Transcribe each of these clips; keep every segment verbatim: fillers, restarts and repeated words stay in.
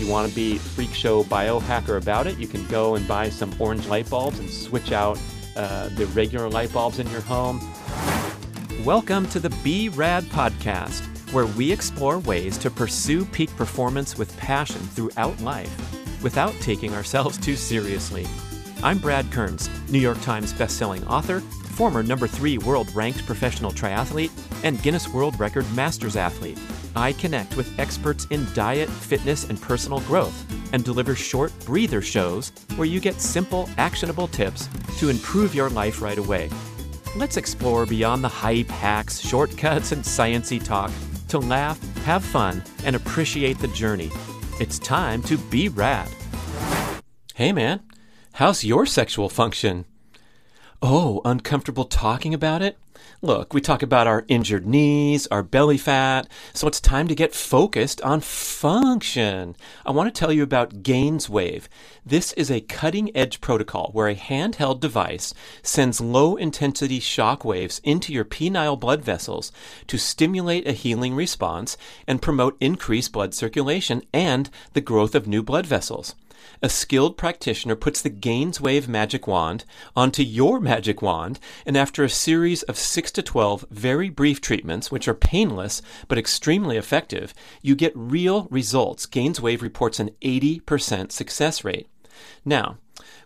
you want to be freak show biohacker about it, you can go and buy some orange light bulbs and switch out uh, the regular light bulbs in your home. Welcome to the Be Rad Podcast, where we explore ways to pursue peak performance with passion throughout life without taking ourselves too seriously. I'm Brad Kearns, New York Times bestselling author, former number three world-ranked professional triathlete, and Guinness World Record Masters athlete. I connect with experts in diet, fitness, and personal growth and deliver short Breather shows where you get simple, actionable tips to improve your life right away. Let's explore beyond the hype, hacks, shortcuts, and sciencey talk to laugh, have fun, and appreciate the journey. It's time to be rad. Hey man, how's your sexual function? Oh, uncomfortable talking about it? Look, we talk about our injured knees, our belly fat, so it's time to get focused on function. I want to tell you about GainsWave. This is a cutting-edge protocol where a handheld device sends low-intensity shock waves into your penile blood vessels to stimulate a healing response and promote increased blood circulation and the growth of new blood vessels. A skilled practitioner puts the GainsWave magic wand onto your magic wand, and after a series of six to twelve very brief treatments, which are painless but extremely effective, you get real results. GainsWave reports an eighty percent success rate. Now,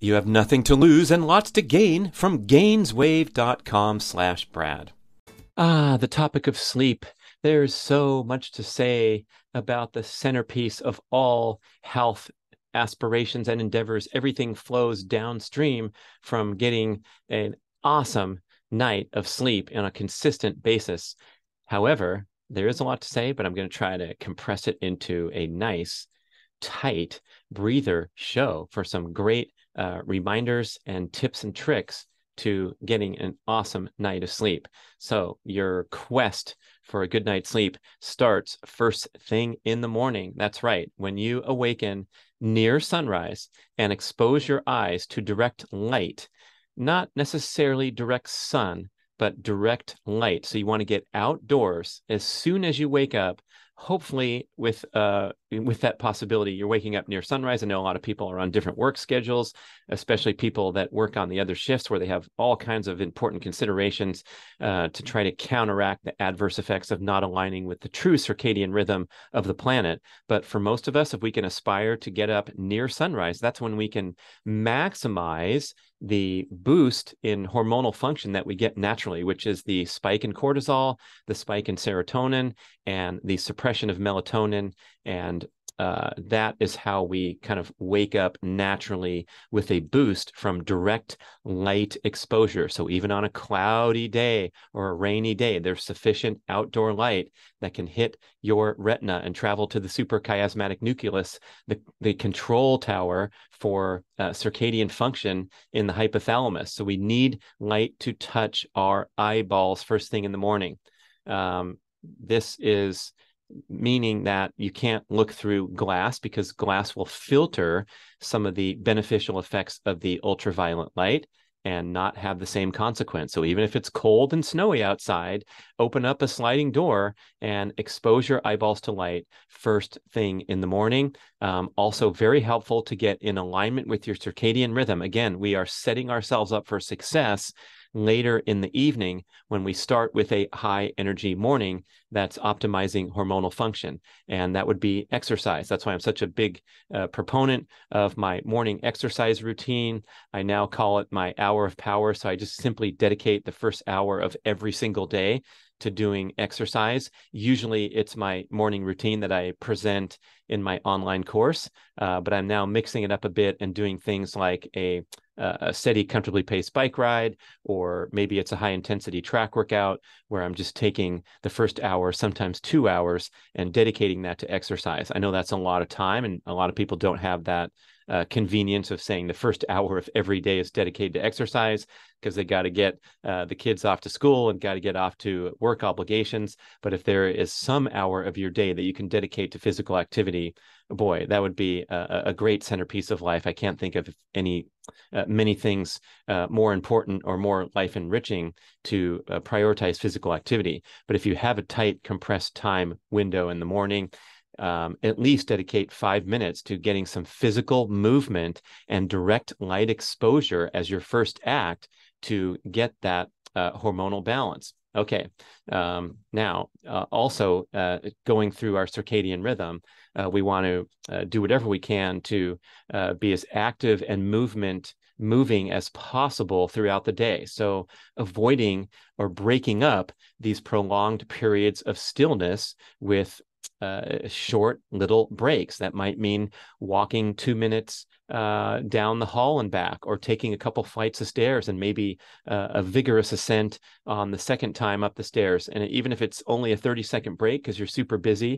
You have nothing to lose and lots to gain from gainswave.com slash Brad. Ah, the topic of sleep. There's so much to say about the centerpiece of all health aspirations and endeavors. Everything flows downstream from getting an awesome night of sleep on a consistent basis. However, there is a lot to say, but I'm going to try to compress it into a nice, tight Breather show for some great Uh, reminders and tips and tricks to getting an awesome night of sleep. So your quest for a good night's sleep starts first thing in the morning. That's right. When you awaken near sunrise and expose your eyes to direct light, not necessarily direct sun, but direct light. So you want to get outdoors as soon as you wake up. Hopefully with uh with that possibility, you're waking up near sunrise. I know a lot of people are on different work schedules, especially people that work on the other shifts where they have all kinds of important considerations uh, to try to counteract the adverse effects of not aligning with the true circadian rhythm of the planet. But for most of us, if we can aspire to get up near sunrise, that's when we can maximize the boost in hormonal function that we get naturally, which is the spike in cortisol, the spike in serotonin, and the suppression of melatonin. And uh, that is how we kind of wake up naturally with a boost from direct light exposure. So even on a cloudy day or a rainy day, there's sufficient outdoor light that can hit your retina and travel to the suprachiasmatic nucleus, the, the control tower for uh, circadian function in the hypothalamus. So we need light to touch our eyeballs first thing in the morning. Um, this is... meaning that you can't look through glass because glass will filter some of the beneficial effects of the ultraviolet light. and not have the same consequence. So even if it's cold and snowy outside, open up a sliding door and expose your eyeballs to light first thing in the morning. Um, also very helpful to get in alignment with your circadian rhythm. Again, we are setting ourselves up for success later in the evening when we start with a high energy morning that's optimizing hormonal function. And that would be exercise. That's why I'm such a big uh, proponent of my morning exercise routine. I now call it my hour of power. So I just simply dedicate the first hour of every single day to doing exercise. Usually it's my morning routine that I present in my online course, uh, but I'm now mixing it up a bit and doing things like a, a steady, comfortably paced bike ride, or maybe it's a high intensity track workout where I'm just taking the first hour, sometimes two hours, and dedicating that to exercise. I know that's a lot of time, and a lot of people don't have that Uh, convenience of saying the first hour of every day is dedicated to exercise because they got to get uh, the kids off to school and got to get off to work obligations. But if there is some hour of your day that you can dedicate to physical activity, boy, that would be a, a great centerpiece of life. I can't think of any uh, many things uh, more important or more life enriching to uh, prioritize physical activity. But if you have a tight, compressed time window in the morning, Um, at least dedicate five minutes to getting some physical movement and direct light exposure as your first act to get that uh, hormonal balance. Okay, um, now uh, also uh, going through our circadian rhythm, uh, we want to uh, do whatever we can to uh, be as active and movement moving as possible throughout the day. So avoiding or breaking up these prolonged periods of stillness with Uh, short little breaks. That might mean walking two minutes uh, down the hall and back, or taking a couple flights of stairs and maybe uh, a vigorous ascent on the second time up the stairs. And even if it's only a thirty second break because you're super busy,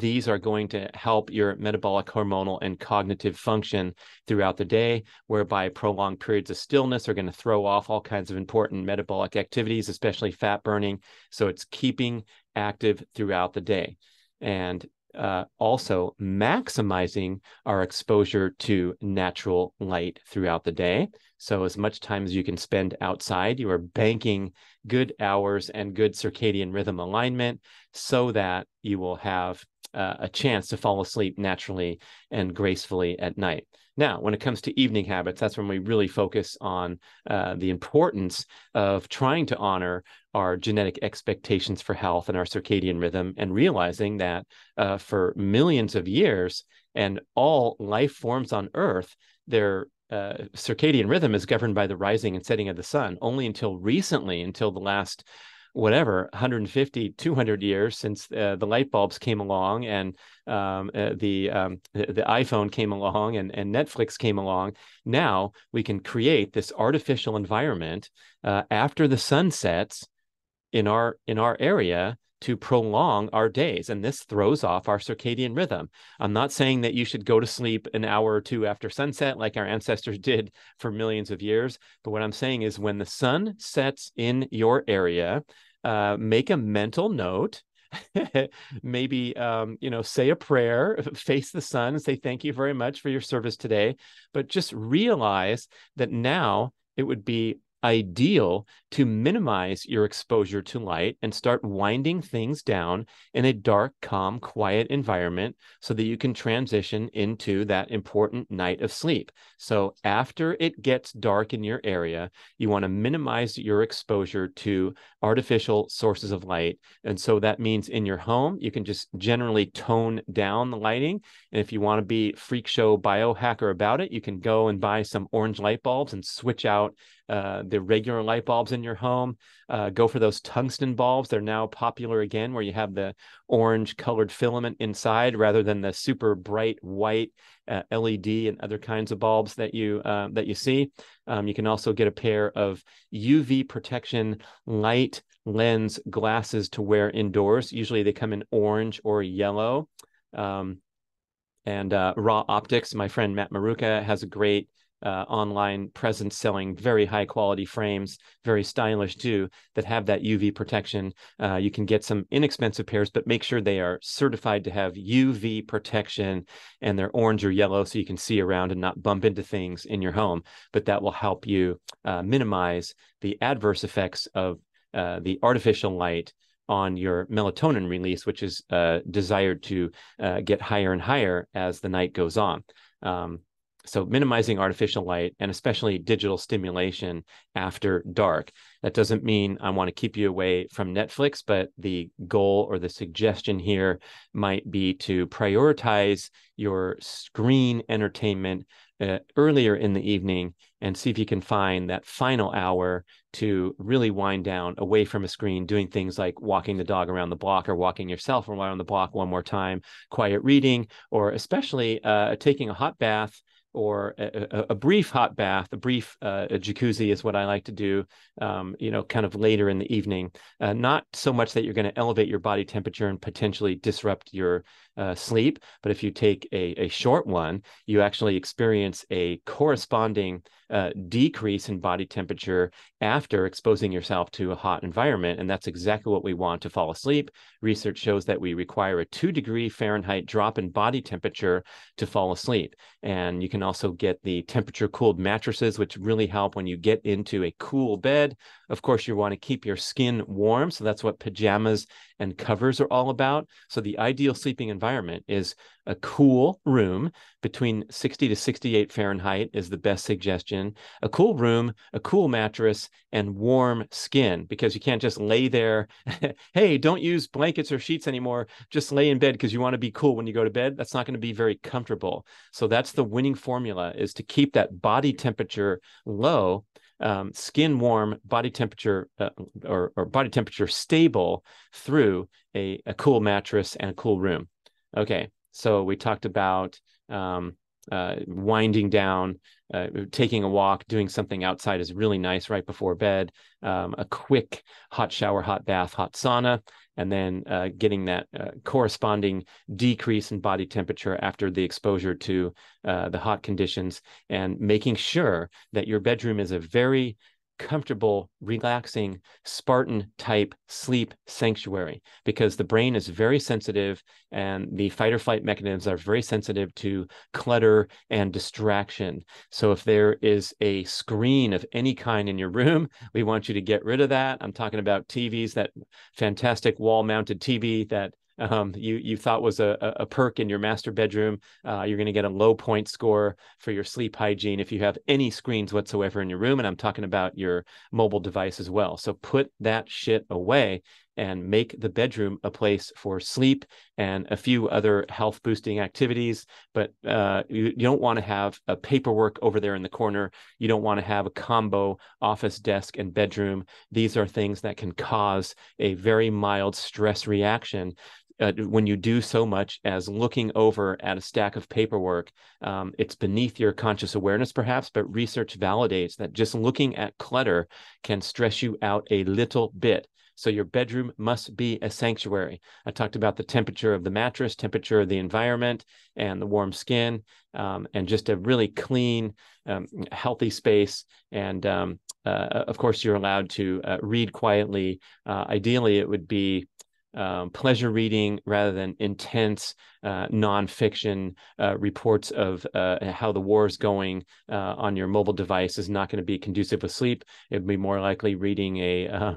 these are going to help your metabolic, hormonal, and cognitive function throughout the day, whereby prolonged periods of stillness are going to throw off all kinds of important metabolic activities, especially fat burning. So it's keeping active throughout the day. And uh, also maximizing our exposure to natural light throughout the day. So as much time as you can spend outside, you are banking good hours and good circadian rhythm alignment so that you will have uh, a chance to fall asleep naturally and gracefully at night. Now, when it comes to evening habits, that's when we really focus on uh, the importance of trying to honor our genetic expectations for health and our circadian rhythm, and realizing that uh, for millions of years and all life forms on Earth, their uh, circadian rhythm is governed by the rising and setting of the sun. Only until recently, until the last whatever, one hundred fifty, two hundred years since uh, the light bulbs came along, and um, uh, the, um, the the iPhone came along, and, and Netflix came along. Now we can create this artificial environment uh, after the sun sets in our in our area to prolong our days. And this throws off our circadian rhythm. I'm not saying that you should go to sleep an hour or two after sunset like our ancestors did for millions of years. But what I'm saying is when the sun sets in your area, uh, make a mental note. Maybe, um, you know, say a prayer, face the sun and say, thank you very much for your service today. But just realize that now it would be ideal to minimize your exposure to light and start winding things down in a dark, calm, quiet environment so that you can transition into that important night of sleep. So after it gets dark in your area, you want to minimize your exposure to artificial sources of light. And so that means in your home, you can just generally tone down the lighting. And if you want to be freak show biohacker about it, you can go and buy some orange light bulbs and switch out Uh, the regular light bulbs in your home. Uh, go for those tungsten bulbs. They're now popular again, where you have the orange colored filament inside rather than the super bright white uh, L E D and other kinds of bulbs that you uh, that you see. Um, you can also get a pair of U V protection light lens glasses to wear indoors. Usually they come in orange or yellow. Um, and uh, Raw Optics, my friend Matt Maruca has a great uh, online presence selling very high quality frames, very stylish too, that have that U V protection. Uh, you can get some inexpensive pairs, but make sure they are certified to have U V protection and they're orange or yellow so you can see around and not bump into things in your home. But that will help you uh, minimize the adverse effects of uh, the artificial light on your melatonin release, which is uh, desired to uh, get higher and higher as the night goes on. Um, so minimizing artificial light and especially digital stimulation after dark. That doesn't mean I want to keep you away from Netflix, but the goal or the suggestion here might be to prioritize your screen entertainment Uh, earlier in the evening and see if you can find that final hour to really wind down away from a screen, doing things like walking the dog around the block or walking yourself around the block one more time, quiet reading, or especially uh, taking a hot bath or a, a brief hot bath, a brief uh, a jacuzzi is what I like to do, um, you know, kind of later in the evening. Uh, not so much that you're going to elevate your body temperature and potentially disrupt your uh, sleep, but if you take a, a short one, you actually experience a corresponding uh, decrease in body temperature after exposing yourself to a hot environment. And that's exactly what we want to fall asleep. Research shows that we require a two degree Fahrenheit drop in body temperature to fall asleep. And you can also get the temperature cooled mattresses, which really help when you get into a cool bed. Of course, you want to keep your skin warm. So that's what pajamas and covers are all about. So the ideal sleeping environment is a cool room between sixty to sixty-eight Fahrenheit is the best suggestion. A cool room, a cool mattress, and warm skin, because you can't just lay there. Hey, don't use blankets or sheets anymore. Just lay in bed because you want to be cool when you go to bed. That's not going to be very comfortable. So that's the winning formula, is to keep that body temperature low, um, skin warm, body temperature uh, or, or body temperature stable through a, a cool mattress and a cool room. Okay. So we talked about um, uh, winding down, uh, taking a walk, doing something outside is really nice right before bed, um, a quick hot shower, hot bath, hot sauna, and then uh, getting that uh, corresponding decrease in body temperature after the exposure to uh, the hot conditions, and making sure that your bedroom is a very comfortable, relaxing, Spartan-type sleep sanctuary, because the brain is very sensitive and the fight or flight mechanisms are very sensitive to clutter and distraction. So if there is a screen of any kind in your room, we want you to get rid of that. I'm talking about T Vs, that fantastic wall-mounted T V that Um, you you thought was a, a perk in your master bedroom. Uh, you're going to get a low point score for your sleep hygiene if you have any screens whatsoever in your room. And I'm talking about your mobile device as well. So put that shit away and make the bedroom a place for sleep and a few other health boosting activities. But uh, you, you don't want to have a paperwork over there in the corner. You don't want to have a combo office desk and bedroom. These are things that can cause a very mild stress reaction Uh, when you do so much as looking over at a stack of paperwork. Um, it's beneath your conscious awareness, perhaps, but research validates that just looking at clutter can stress you out a little bit. So your bedroom must be a sanctuary. I talked about the temperature of the mattress, temperature of the environment, and the warm skin, um, and just a really clean, um, healthy space. And um, uh, of course, you're allowed to uh, read quietly. Uh, ideally, it would be Um, pleasure reading rather than intense uh, nonfiction uh, reports of uh, how the war is going uh, on your mobile device is not going to be conducive with sleep. It'd be more likely reading a uh,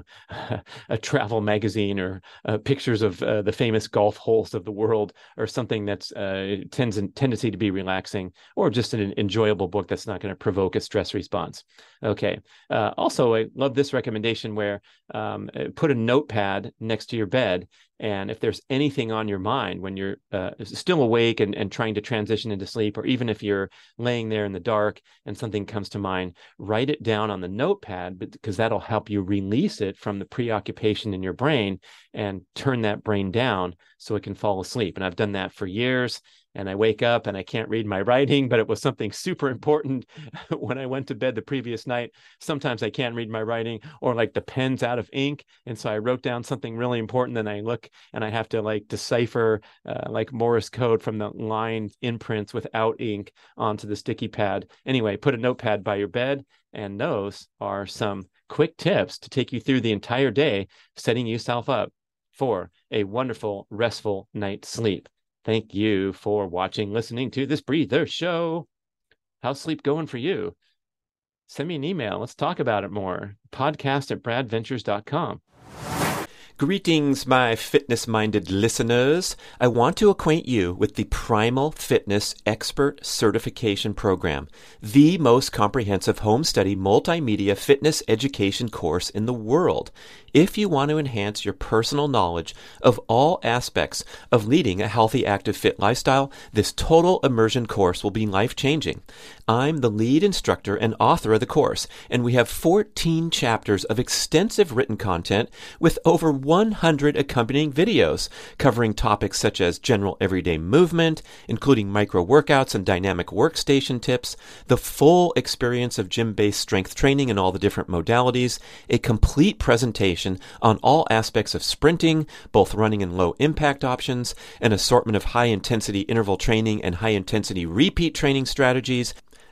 a travel magazine or uh, pictures of uh, the famous golf holes of the world, or something that's uh, tends in tendency to be relaxing, or just an enjoyable book that's not going to provoke a stress response. Okay. Uh, also, I love this recommendation where um, put a notepad next to your bed. And if there's anything on your mind when you're uh, still awake and, and trying to transition into sleep, or even if you're laying there in the dark and something comes to mind, write it down on the notepad, because that'll help you release it from the preoccupation in your brain and turn that brain down so it can fall asleep. And I've done that for years. and I wake up and I can't read my writing, but it was something super important when I went to bed the previous night. Sometimes I can't read my writing, or like the pen's out of ink. And so I wrote down something really important, and I look and I have to like decipher uh, like Morse code from the line imprints without ink onto the sticky pad. Anyway, put a notepad by your bed, and those are some quick tips to take you through the entire day, setting yourself up for a wonderful, restful night's sleep. Thank you for watching, listening to this Breather show. How's sleep going for you? Send me an email. Let's talk about it more. Podcast at brad ventures dot com. Greetings, my fitness-minded listeners. I want to acquaint you with the Primal Fitness Expert Certification Program, the most comprehensive home study multimedia fitness education course in the world. If you want to enhance your personal knowledge of all aspects of leading a healthy, active, fit lifestyle, this total immersion course will be life-changing. I'm the lead instructor and author of the course, and we have fourteen chapters of extensive written content with over one hundred accompanying videos covering topics such as general everyday movement, including micro workouts and dynamic workstation tips, the full experience of gym-based strength training in all the different modalities, a complete presentation on all aspects of sprinting, both running and low impact options, an assortment of high-intensity interval training and high-intensity repeat training strategies,